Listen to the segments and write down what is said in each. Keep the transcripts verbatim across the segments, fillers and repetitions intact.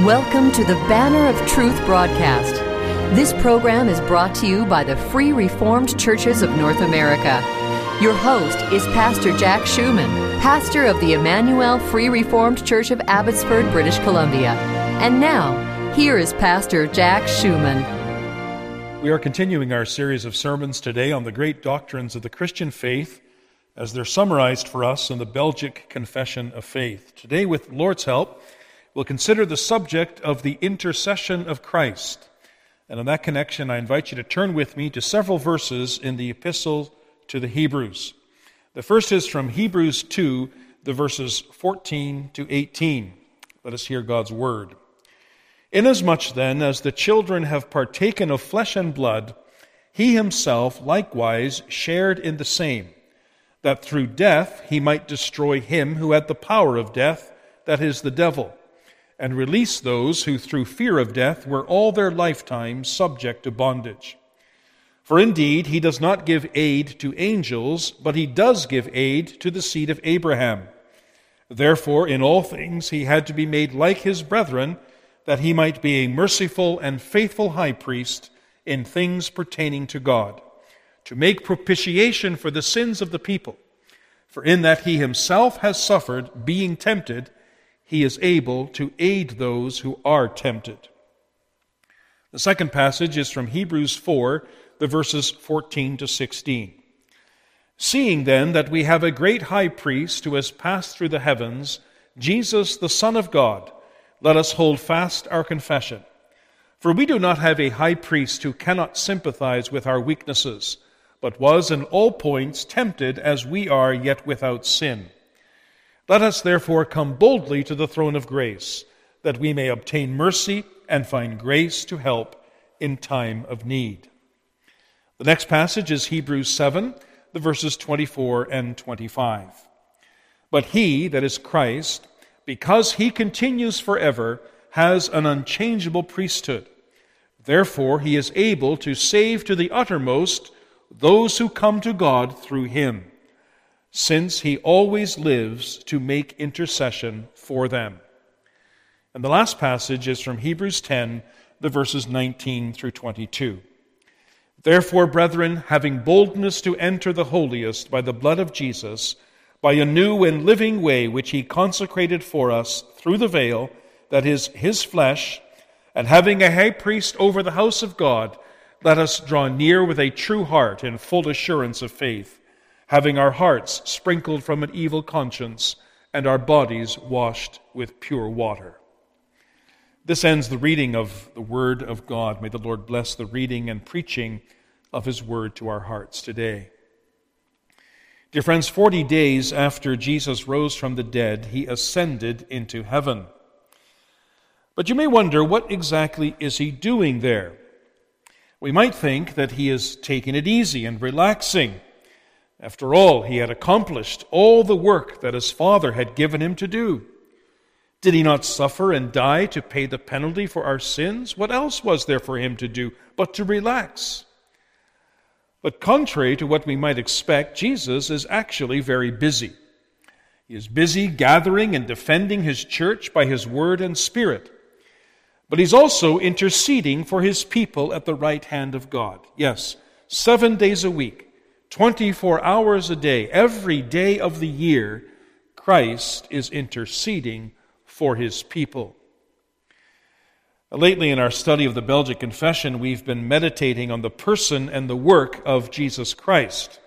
Welcome to the Banner of Truth broadcast. This program is brought to you by the Free Reformed Churches of North America. Your host is Pastor Jack Schumann, pastor of the Emmanuel Free Reformed Church of Abbotsford, British Columbia. And now, here is Pastor Jack Schumann. We are continuing our series of sermons today on the great doctrines of the Christian faith as they're summarized for us in the Belgic Confession of Faith. Today, with the Lord's help, we'll consider the subject of the intercession of Christ. And in that connection, I invite you to turn with me to several verses in the Epistle to the Hebrews. The first is from Hebrews two, the verses fourteen to eighteen. Let us hear God's word. Inasmuch then as the children have partaken of flesh and blood, he himself likewise shared in the same, that through death he might destroy him who had the power of death, that is, the devil, and release those who through fear of death were all their lifetime subject to bondage. For indeed, he does not give aid to angels, but he does give aid to the seed of Abraham. Therefore, in all things he had to be made like his brethren, that he might be a merciful and faithful high priest in things pertaining to God, to make propitiation for the sins of the people. For in that he himself has suffered, being tempted, he is able to aid those who are tempted. The second passage is from Hebrews four, the verses fourteen to sixteen. Seeing then that we have a great high priest who has passed through the heavens, Jesus the Son of God, let us hold fast our confession. For we do not have a high priest who cannot sympathize with our weaknesses, but was in all points tempted as we are, yet without sin. Let us therefore come boldly to the throne of grace, that we may obtain mercy and find grace to help in time of need. The next passage is Hebrews seven, the verses twenty-four and twenty-five. But he, that is Christ, because he continues forever, has an unchangeable priesthood. Therefore he is able to save to the uttermost those who come to God through him, since he always lives to make intercession for them. And the last passage is from Hebrews ten, the verses nineteen through twenty-two. Therefore, brethren, having boldness to enter the holiest by the blood of Jesus, by a new and living way which he consecrated for us through the veil, that is, his flesh, and having a high priest over the house of God, let us draw near with a true heart in full assurance of faith, having our hearts sprinkled from an evil conscience and our bodies washed with pure water. This ends the reading of the Word of God. May the Lord bless the reading and preaching of His Word to our hearts today. Dear friends, forty days after Jesus rose from the dead, He ascended into heaven. But you may wonder, what exactly is He doing there? We might think that He is taking it easy and relaxing. After all, he had accomplished all the work that his Father had given him to do. Did he not suffer and die to pay the penalty for our sins? What else was there for him to do but to relax? But contrary to what we might expect, Jesus is actually very busy. He is busy gathering and defending his church by his word and spirit. But he's also interceding for his people at the right hand of God. Yes, seven days a week, twenty-four hours a day, every day of the year, Christ is interceding for his people. Lately in our study of the Belgic Confession, we've been meditating on the person and the work of Jesus Christ.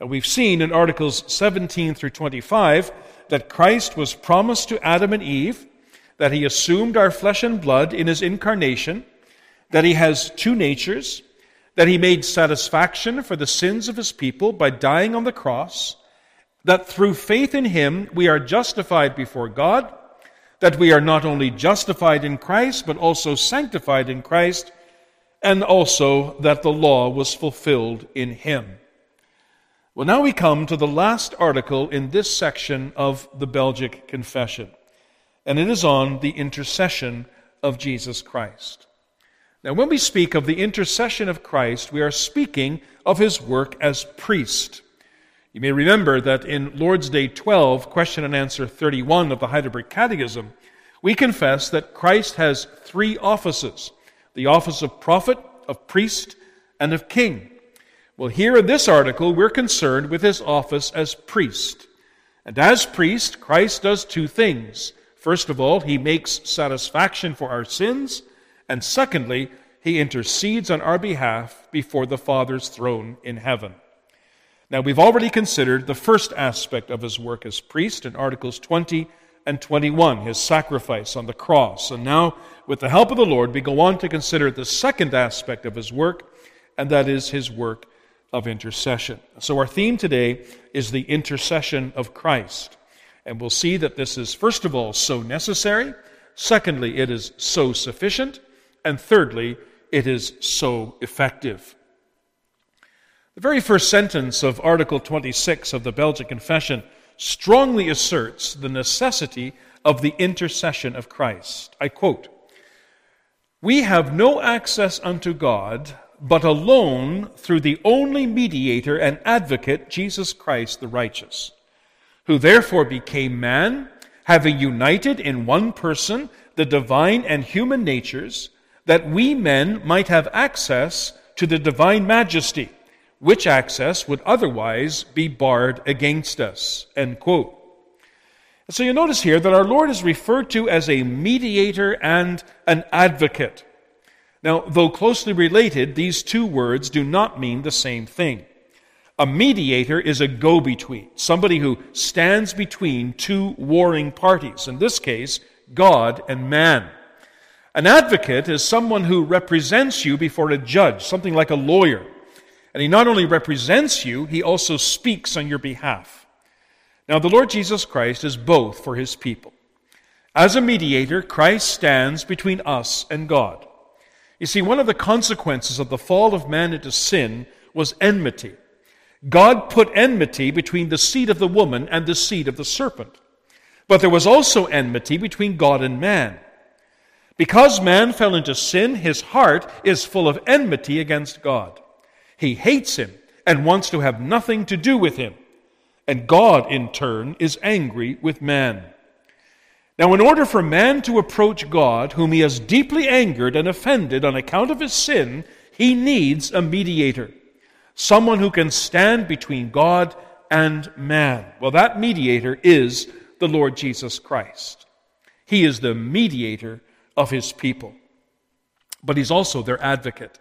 And we've seen in Articles seventeen through twenty-five that Christ was promised to Adam and Eve, that he assumed our flesh and blood in his incarnation, that he has two natures, that he made satisfaction for the sins of his people by dying on the cross, that through faith in him we are justified before God, that we are not only justified in Christ, but also sanctified in Christ, and also that the law was fulfilled in him. Well, now we come to the last article in this section of the Belgic Confession, and it is on the intercession of Jesus Christ. Now, when we speak of the intercession of Christ, we are speaking of his work as priest. You may remember that in Lord's Day twelve, question and answer thirty-one of the Heidelberg Catechism, we confess that Christ has three offices, the office of prophet, of priest, and of king. Well, here in this article, we're concerned with his office as priest. And as priest, Christ does two things. First of all, he makes satisfaction for our sins, and secondly, he intercedes on our behalf before the Father's throne in heaven. Now, we've already considered the first aspect of his work as priest in Articles twenty and twenty-one, his sacrifice on the cross. And now, with the help of the Lord, we go on to consider the second aspect of his work, and that is his work of intercession. So our theme today is the intercession of Christ. And we'll see that this is, first of all, so necessary. Secondly, it is so sufficient. And thirdly, it is so effective. The very first sentence of Article twenty-six of the Belgic Confession strongly asserts the necessity of the intercession of Christ. I quote, "We have no access unto God, but alone through the only mediator and advocate, Jesus Christ the righteous, who therefore became man, having united in one person the divine and human natures, that we men might have access to the divine majesty, which access would otherwise be barred against us." End quote. So you notice here that our Lord is referred to as a mediator and an advocate. Now, though closely related, these two words do not mean the same thing. A mediator is a go-between, somebody who stands between two warring parties, in this case, God and man. An advocate is someone who represents you before a judge, something like a lawyer. And he not only represents you, he also speaks on your behalf. Now, the Lord Jesus Christ is both for his people. As a mediator, Christ stands between us and God. You see, one of the consequences of the fall of man into sin was enmity. God put enmity between the seed of the woman and the seed of the serpent. But there was also enmity between God and man. Because man fell into sin, his heart is full of enmity against God. He hates him and wants to have nothing to do with him. And God, in turn, is angry with man. Now, in order for man to approach God, whom he has deeply angered and offended on account of his sin, he needs a mediator, someone who can stand between God and man. Well, that mediator is the Lord Jesus Christ. He is the mediator of his people. But he's also their advocate.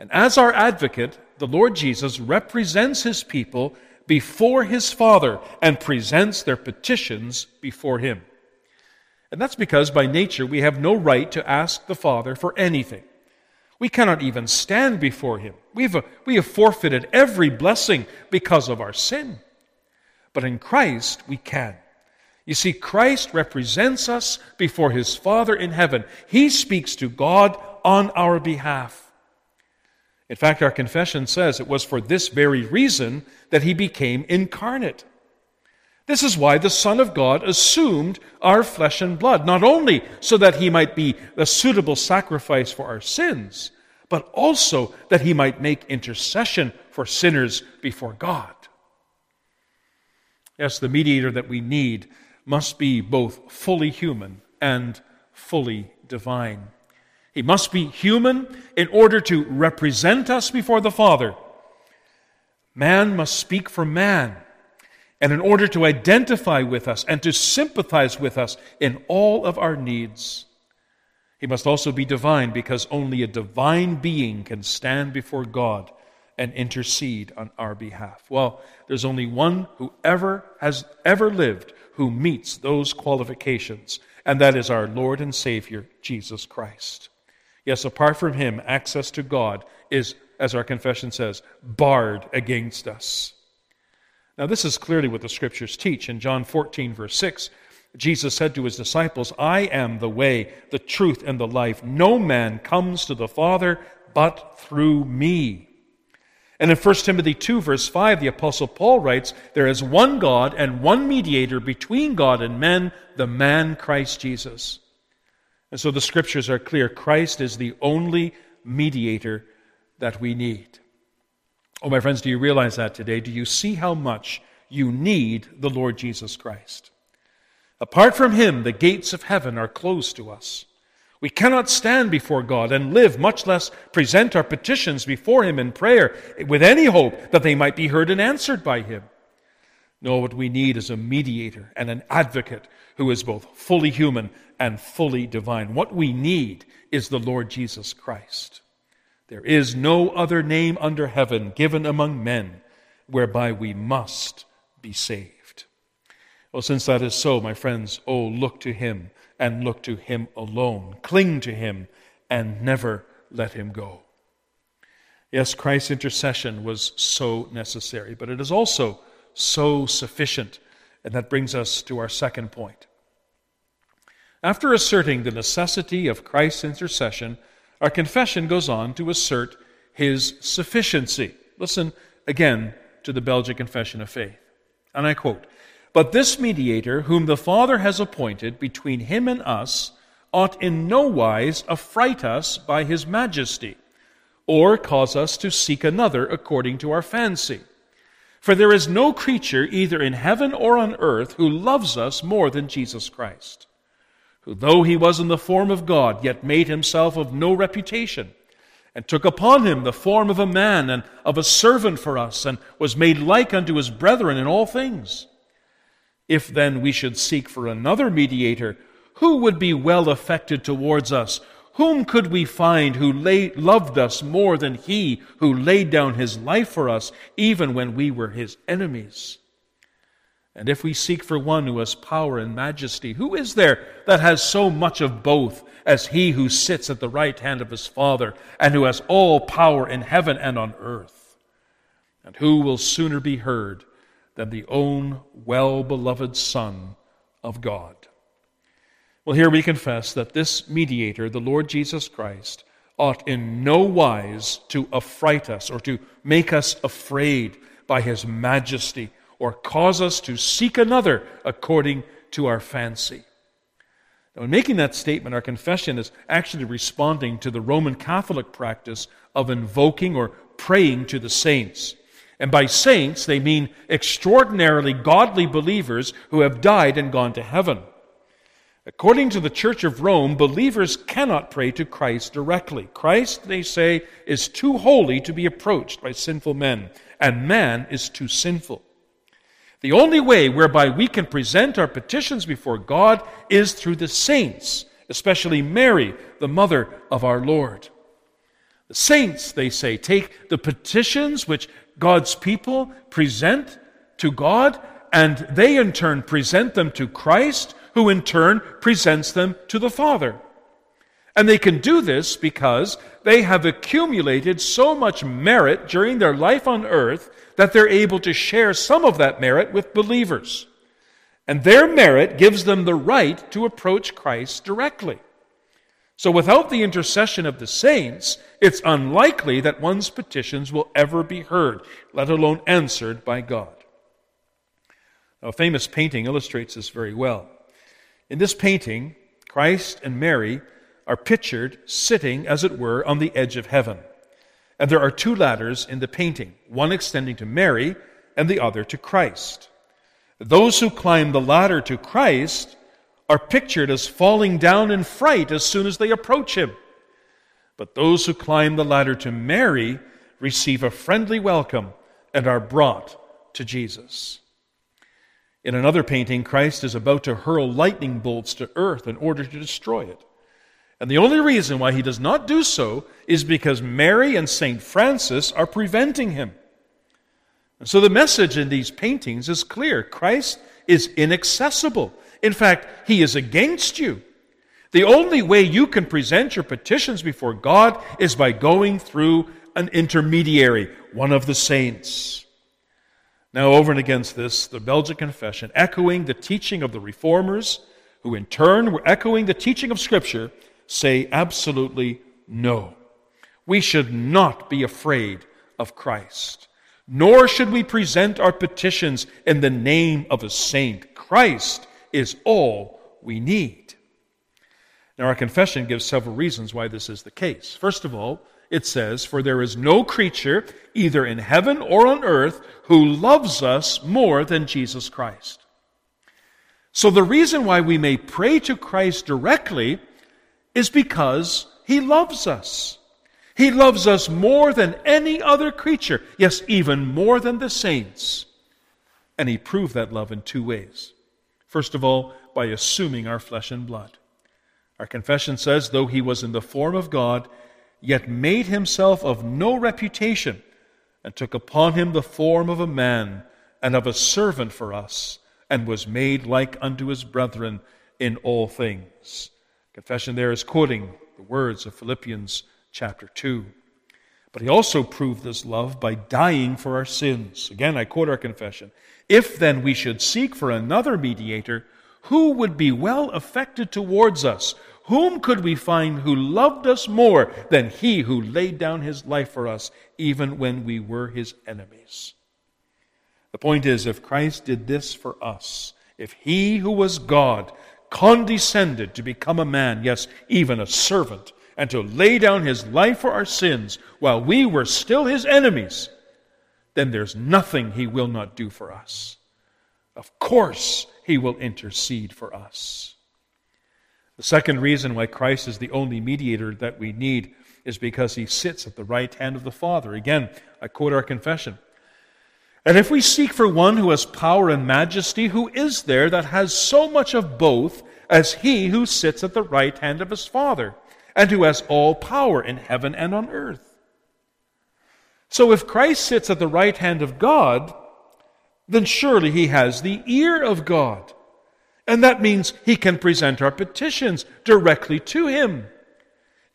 And as our advocate, the Lord Jesus represents his people before his Father and presents their petitions before him. And that's because by nature we have no right to ask the Father for anything. We cannot even stand before him. We've, we have forfeited every blessing because of our sin. But in Christ we can. You see, Christ represents us before his Father in heaven. He speaks to God on our behalf. In fact, our confession says it was for this very reason that he became incarnate. This is why the Son of God assumed our flesh and blood, not only so that he might be a suitable sacrifice for our sins, but also that he might make intercession for sinners before God. Yes, the mediator that we need must be both fully human and fully divine. He must be human in order to represent us before the Father. Man must speak for man, and in order to identify with us and to sympathize with us in all of our needs. He must also be divine, because only a divine being can stand before God and intercede on our behalf. Well, there's only one who ever has ever lived who meets those qualifications, and that is our Lord and Savior, Jesus Christ. Yes, apart from him, access to God is, as our confession says, barred against us. Now, this is clearly what the Scriptures teach. In John fourteen, verse six, Jesus said to his disciples, "I am the way, the truth, and the life. No man comes to the Father but through me." And in First Timothy two, verse five, the Apostle Paul writes, "There is one God and one mediator between God and men, the man Christ Jesus." And so the Scriptures are clear. Christ is the only mediator that we need. Oh, my friends, do you realize that today? Do you see how much you need the Lord Jesus Christ? Apart from him, the gates of heaven are closed to us. We cannot stand before God and live, much less present our petitions before him in prayer with any hope that they might be heard and answered by him. No, what we need is a mediator and an advocate who is both fully human and fully divine. What we need is the Lord Jesus Christ. There is no other name under heaven given among men whereby we must be saved. Well, since that is so, my friends, oh, look to him and look to him alone. Cling to him and never let him go. Yes, Christ's intercession was so necessary, but it is also so sufficient. And that brings us to our second point. After asserting the necessity of Christ's intercession, our confession goes on to assert his sufficiency. Listen again to the Belgic Confession of Faith. And I quote, "But this mediator, whom the Father has appointed between him and us, ought in no wise affright us by his majesty, or cause us to seek another according to our fancy. For there is no creature either in heaven or on earth who loves us more than Jesus Christ, who though he was in the form of God, yet made himself of no reputation, and took upon him the form of a man and of a servant for us, and was made like unto his brethren in all things. If then we should seek for another mediator, who would be well affected towards us? Whom could we find who lay, loved us more than he who laid down his life for us, even when we were his enemies? And if we seek for one who has power and majesty, who is there that has so much of both as he who sits at the right hand of his Father, and who has all power in heaven and on earth? And who will sooner be heard than the own well-beloved Son of God?" Well, here we confess that this mediator, the Lord Jesus Christ, ought in no wise to affright us or to make us afraid by his majesty or cause us to seek another according to our fancy. Now, in making that statement, our confession is actually responding to the Roman Catholic practice of invoking or praying to the saints. And by saints, they mean extraordinarily godly believers who have died and gone to heaven. According to the Church of Rome, believers cannot pray to Christ directly. Christ, they say, is too holy to be approached by sinful men, and man is too sinful. The only way whereby we can present our petitions before God is through the saints, especially Mary, the mother of our Lord. The saints, they say, take the petitions which God's people present to God, and they in turn present them to Christ, who in turn presents them to the Father. And they can do this because they have accumulated so much merit during their life on earth that they're able to share some of that merit with believers. And their merit gives them the right to approach Christ directly. So without the intercession of the saints, it's unlikely that one's petitions will ever be heard, let alone answered by God. Now, a famous painting illustrates this very well. In this painting, Christ and Mary are pictured sitting, as it were, on the edge of heaven. And there are two ladders in the painting, one extending to Mary and the other to Christ. Those who climb the ladder to Christ are pictured as falling down in fright as soon as they approach him. But those who climb the ladder to Mary receive a friendly welcome and are brought to Jesus. In another painting, Christ is about to hurl lightning bolts to earth in order to destroy it. And the only reason why he does not do so is because Mary and Saint Francis are preventing him. And so the message in these paintings is clear. Christ is inaccessible. In fact, he is against you. The only way you can present your petitions before God is by going through an intermediary, one of the saints. Now, over and against this, the Belgic Confession, echoing the teaching of the Reformers, who in turn were echoing the teaching of Scripture, say absolutely no. We should not be afraid of Christ, nor should we present our petitions in the name of a saint. Christ is all we need. Now, our confession gives several reasons why this is the case. First of all, it says, "For there is no creature, either in heaven or on earth, who loves us more than Jesus Christ." So the reason why we may pray to Christ directly is because he loves us. He loves us more than any other creature, yes, even more than the saints. And he proved that love in two ways. First of all, by assuming our flesh and blood. Our confession says, though he was in the form of God, yet made himself of no reputation, and took upon him the form of a man, and of a servant for us, and was made like unto his brethren in all things. Confession there is quoting the words of Philippians chapter two. But he also proved this love by dying for our sins. Again, I quote our confession. If then we should seek for another mediator, who would be well affected towards us? Whom could we find who loved us more than he who laid down his life for us, even when we were his enemies? The point is, if Christ did this for us, if he who was God condescended to become a man, yes, even a servant, and to lay down his life for our sins while we were still his enemies, then there's nothing he will not do for us. Of course, he will intercede for us. The second reason why Christ is the only mediator that we need is because he sits at the right hand of the Father. Again, I quote our confession. And if we seek for one who has power and majesty, who is there that has so much of both as he who sits at the right hand of his Father, and who has all power in heaven and on earth? So if Christ sits at the right hand of God, then surely he has the ear of God. And that means he can present our petitions directly to him.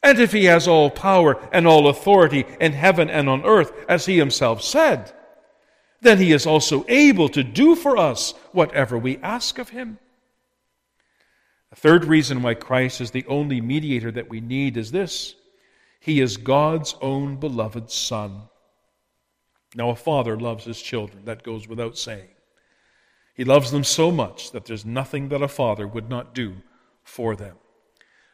And if he has all power and all authority in heaven and on earth, as he himself said, then he is also able to do for us whatever we ask of him. The third reason why Christ is the only mediator that we need is this. He is God's own beloved Son. Now, a father loves his children. That goes without saying. He loves them so much that there's nothing that a father would not do for them.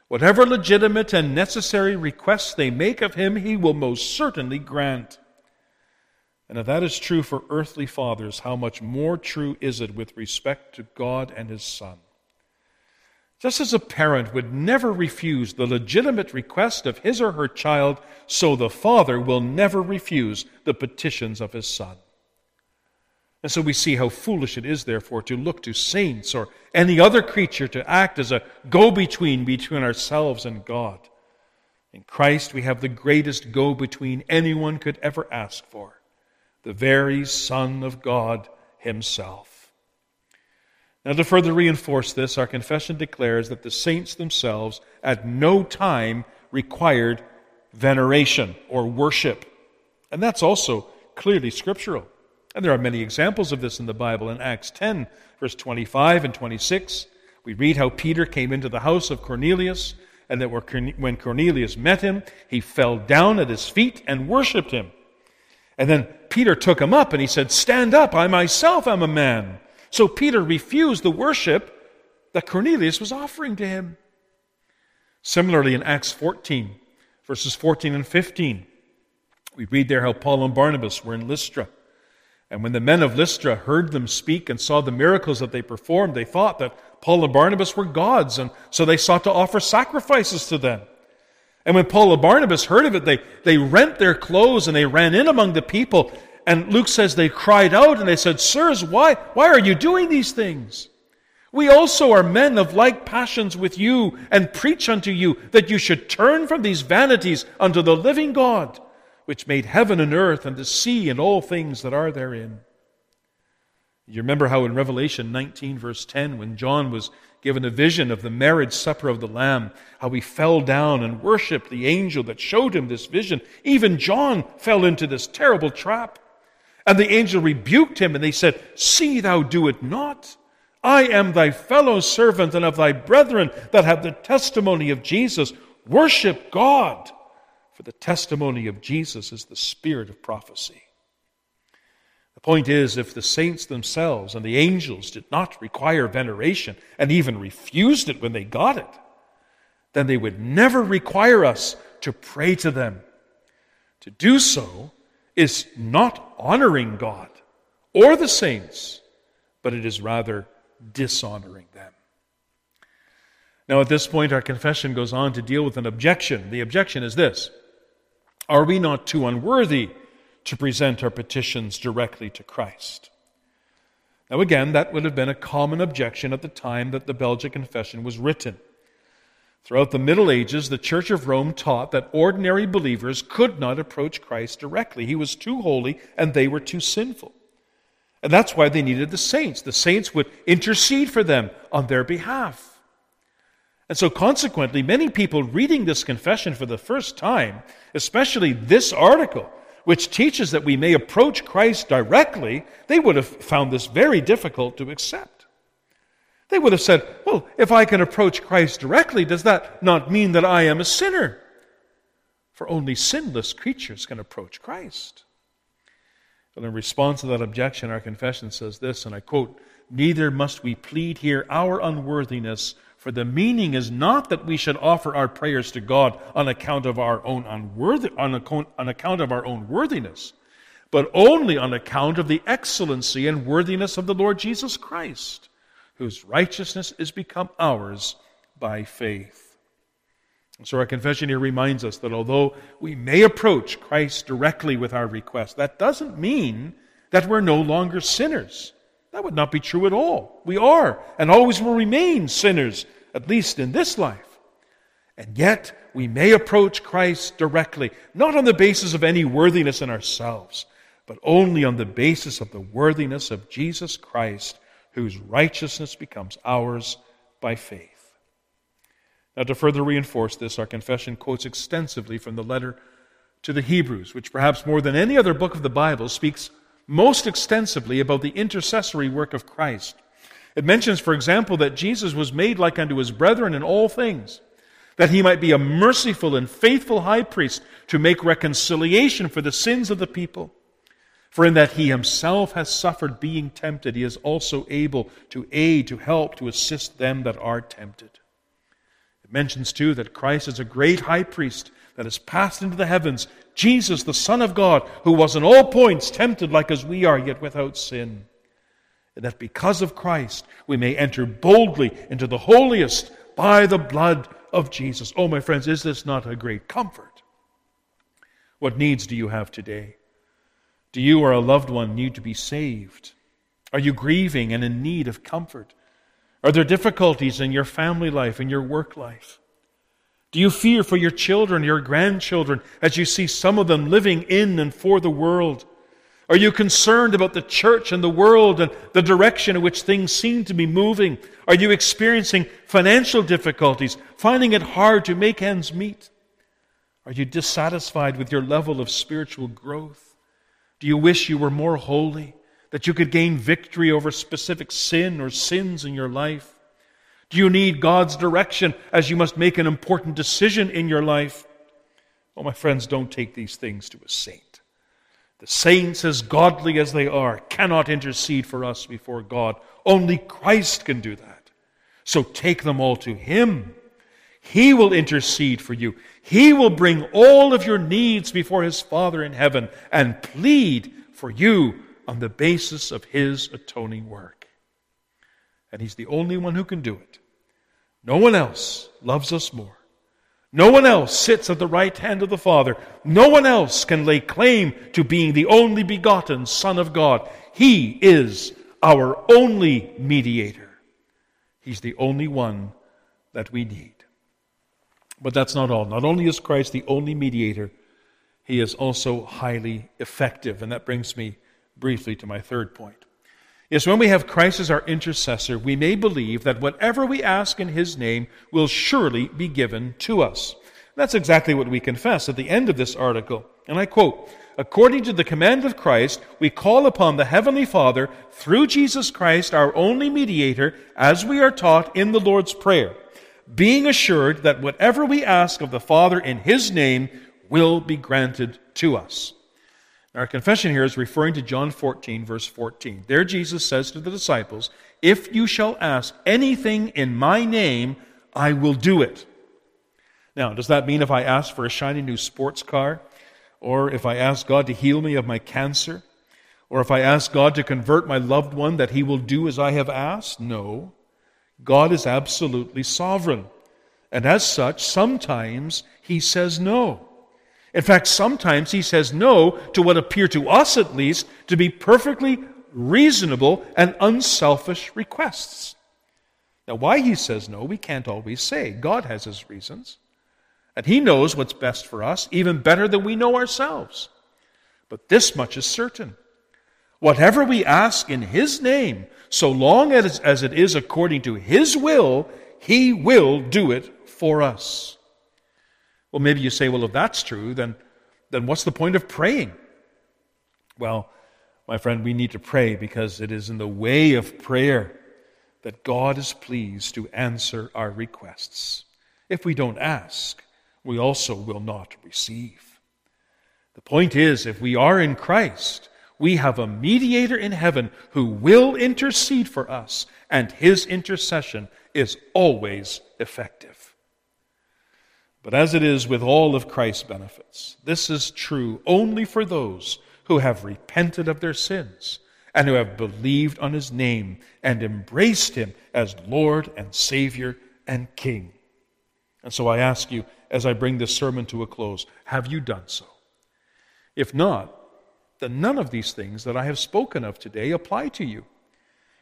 Whatever legitimate and necessary requests they make of him, he will most certainly grant. And if that is true for earthly fathers, how much more true is it with respect to God and his Son? Just as a parent would never refuse the legitimate request of his or her child, so the Father will never refuse the petitions of his Son. And so we see how foolish it is, therefore, to look to saints or any other creature to act as a go-between between ourselves and God. In Christ we have the greatest go-between anyone could ever ask for, the very Son of God himself. Now, to further reinforce this, our confession declares that the saints themselves at no time required veneration or worship. And that's also clearly scriptural. And there are many examples of this in the Bible. In Acts ten, verse twenty-five and twenty-six, we read how Peter came into the house of Cornelius, and that when Cornelius met him, he fell down at his feet and worshipped him. And then Peter took him up and he said, "Stand up, I myself am a man." So Peter refused the worship that Cornelius was offering to him. Similarly, in Acts fourteen, verses fourteen and fifteen, we read there how Paul and Barnabas were in Lystra. And when the men of Lystra heard them speak and saw the miracles that they performed, they thought that Paul and Barnabas were gods, and so they sought to offer sacrifices to them. And when Paul and Barnabas heard of it, they, they rent their clothes and they ran in among the people. And Luke says they cried out and they said, "Sirs, why, why are you doing these things? We also are men of like passions with you, and preach unto you that you should turn from these vanities unto the living God, which made heaven and earth and the sea and all things that are therein." You remember how in Revelation nineteen, verse ten, when John was given a vision of the marriage supper of the Lamb, how he fell down and worshipped the angel that showed him this vision. Even John fell into this terrible trap. And the angel rebuked him, and they said, "See thou do it not. I am thy fellow servant and of thy brethren that have the testimony of Jesus. Worship God, for the testimony of Jesus is the spirit of prophecy." The point is, if the saints themselves and the angels did not require veneration and even refused it when they got it, then they would never require us to pray to them. To do so is not honoring God or the saints, but it is rather dishonoring them. Now, at this point, our confession goes on to deal with an objection. The objection is this: are we not too unworthy to present our petitions directly to Christ? Now, again, that would have been a common objection at the time that the Belgic Confession was written. Throughout the Middle Ages, the Church of Rome taught that ordinary believers could not approach Christ directly. He was too holy and they were too sinful. And that's why they needed the saints. The saints would intercede for them on their behalf. And so consequently, many people reading this confession for the first time, especially this article, which teaches that we may approach Christ directly, they would have found this very difficult to accept. They would have said, well, if I can approach Christ directly, does that not mean that I am a sinner? For only sinless creatures can approach Christ. And in response to that objection, our confession says this, and I quote, "Neither must we plead here our unworthiness, for the meaning is not that we should offer our prayers to God on account of our own unworthy, on account, on account of our own worthiness, but only on account of the excellency and worthiness of the Lord Jesus Christ, whose righteousness is become ours by faith." So our confession here reminds us that although we may approach Christ directly with our request, that doesn't mean that we're no longer sinners. That would not be true at all. We are and always will remain sinners, at least in this life. And yet, we may approach Christ directly, not on the basis of any worthiness in ourselves, but only on the basis of the worthiness of Jesus Christ, whose righteousness becomes ours by faith. Now, to further reinforce this, our confession quotes extensively from the letter to the Hebrews, which perhaps more than any other book of the Bible speaks most extensively about the intercessory work of Christ. It mentions, for example, that Jesus was made like unto his brethren in all things, that he might be a merciful and faithful high priest to make reconciliation for the sins of the people. For in that he himself has suffered being tempted, he is also able to aid, to help, to assist them that are tempted. It mentions, too, that Christ is a great high priest that has passed into the heavens, Jesus, the Son of God, who was in all points tempted like as we are, yet without sin. And that because of Christ, we may enter boldly into the holiest by the blood of Jesus. Oh, my friends, is this not a great comfort? What needs do you have today? Do you or a loved one need to be saved? Are you grieving and in need of comfort? Are there difficulties in your family life, in your work life? Do you fear for your children, your grandchildren, as you see some of them living in and for the world? Are you concerned about the church and the world and the direction in which things seem to be moving? Are you experiencing financial difficulties, finding it hard to make ends meet? Are you dissatisfied with your level of spiritual growth? Do you wish you were more holy, that you could gain victory over specific sin or sins in your life? Do you need God's direction as you must make an important decision in your life? Oh, my friends, don't take these things to a saint. The saints, as godly as they are, cannot intercede for us before God. Only Christ can do that. So take them all to Him. He will intercede for you. He will bring all of your needs before His Father in heaven and plead for you on the basis of His atoning work. And He's the only one who can do it. No one else loves us more. No one else sits at the right hand of the Father. No one else can lay claim to being the only begotten Son of God. He is our only mediator. He's the only one that we need. But that's not all. Not only is Christ the only mediator, He is also highly effective. And that brings me briefly to my third point. Yes, when we have Christ as our intercessor, we may believe that whatever we ask in His name will surely be given to us. That's exactly what we confess at the end of this article. And I quote, "According to the command of Christ, we call upon the Heavenly Father through Jesus Christ, our only mediator, as we are taught in the Lord's Prayer, being assured that whatever we ask of the Father in His name will be granted to us." Our confession here is referring to John fourteen, verse fourteen. There Jesus says to the disciples, "If you shall ask anything in my name, I will do it." Now, does that mean if I ask for a shiny new sports car, or if I ask God to heal me of my cancer, Or if I ask God to convert my loved one, that he will do as I have asked? No. God is absolutely sovereign. And as such, sometimes he says no. In fact, sometimes he says no to what appear to us, at least, to be perfectly reasonable and unselfish requests. Now, why he says no, we can't always say. God has his reasons. And he knows what's best for us, even better than we know ourselves. But this much is certain. Whatever we ask in his name, so long as, as it is according to his will, he will do it for us. Well, maybe you say, well, if that's true, then, then what's the point of praying? Well, my friend, we need to pray because it is in the way of prayer that God is pleased to answer our requests. If we don't ask, we also will not receive. The point is, if we are in Christ, we have a mediator in heaven who will intercede for us, and his intercession is always effective. But as it is with all of Christ's benefits, this is true only for those who have repented of their sins and who have believed on his name and embraced him as Lord and Savior and King. And so I ask you, as I bring this sermon to a close, have you done so? If not, then none of these things that I have spoken of today apply to you.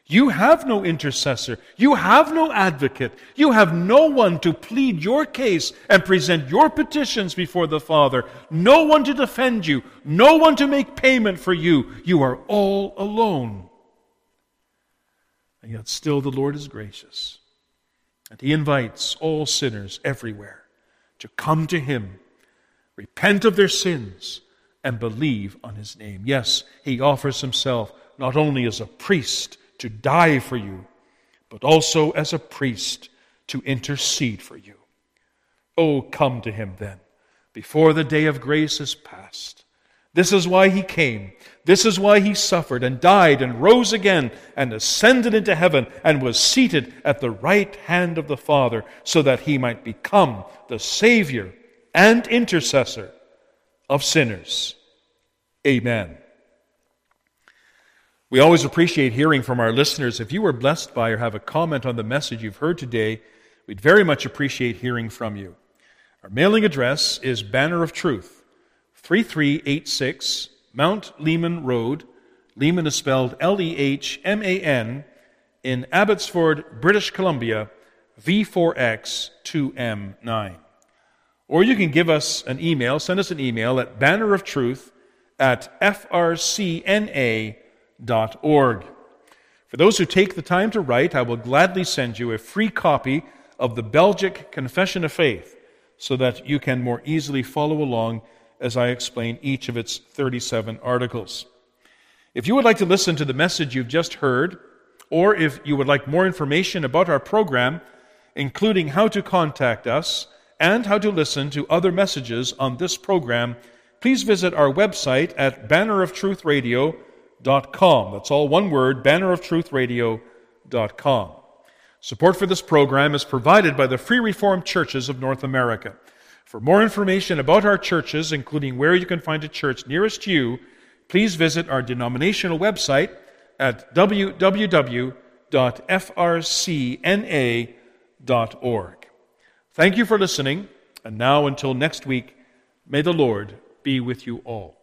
You have no intercessor. You have no advocate. You have no one to plead your case and present your petitions before the Father. No one to defend you. No one to make payment for you. You are all alone. And yet still the Lord is gracious. And he invites all sinners everywhere to come to him, repent of their sins, and believe on his name. Yes, he offers himself not only as a priest to die for you, but also as a priest to intercede for you. Oh, come to him then, before the day of grace is past. This is why he came. This is why he suffered and died and rose again and ascended into heaven and was seated at the right hand of the Father, so that he might become the Savior and intercessor of sinners. Amen. We always appreciate hearing from our listeners. If you were blessed by or have a comment on the message you've heard today, we'd very much appreciate hearing from you. Our mailing address is Banner of Truth, three three eight six Mount Lehman Road. Lehman is spelled L E H M A N, in Abbotsford, British Columbia, V four X two M nine. Or you can give us an email, send us an email at banner of truth at f r c n a dot org. For those who take the time to write, I will gladly send you a free copy of the Belgic Confession of Faith so that you can more easily follow along as I explain each of its thirty-seven articles. If you would like to listen to the message you've just heard, or if you would like more information about our program, including how to contact us, and how to listen to other messages on this program, please visit our website at banner of truth radio dot com. That's all one word, banner of truth radio dot com. Support for this program is provided by the Free Reformed Churches of North America. For more information about our churches, including where you can find a church nearest you, please visit our denominational website at w w w dot f r c n a dot org. Thank you for listening, and now until next week, may the Lord be with you all.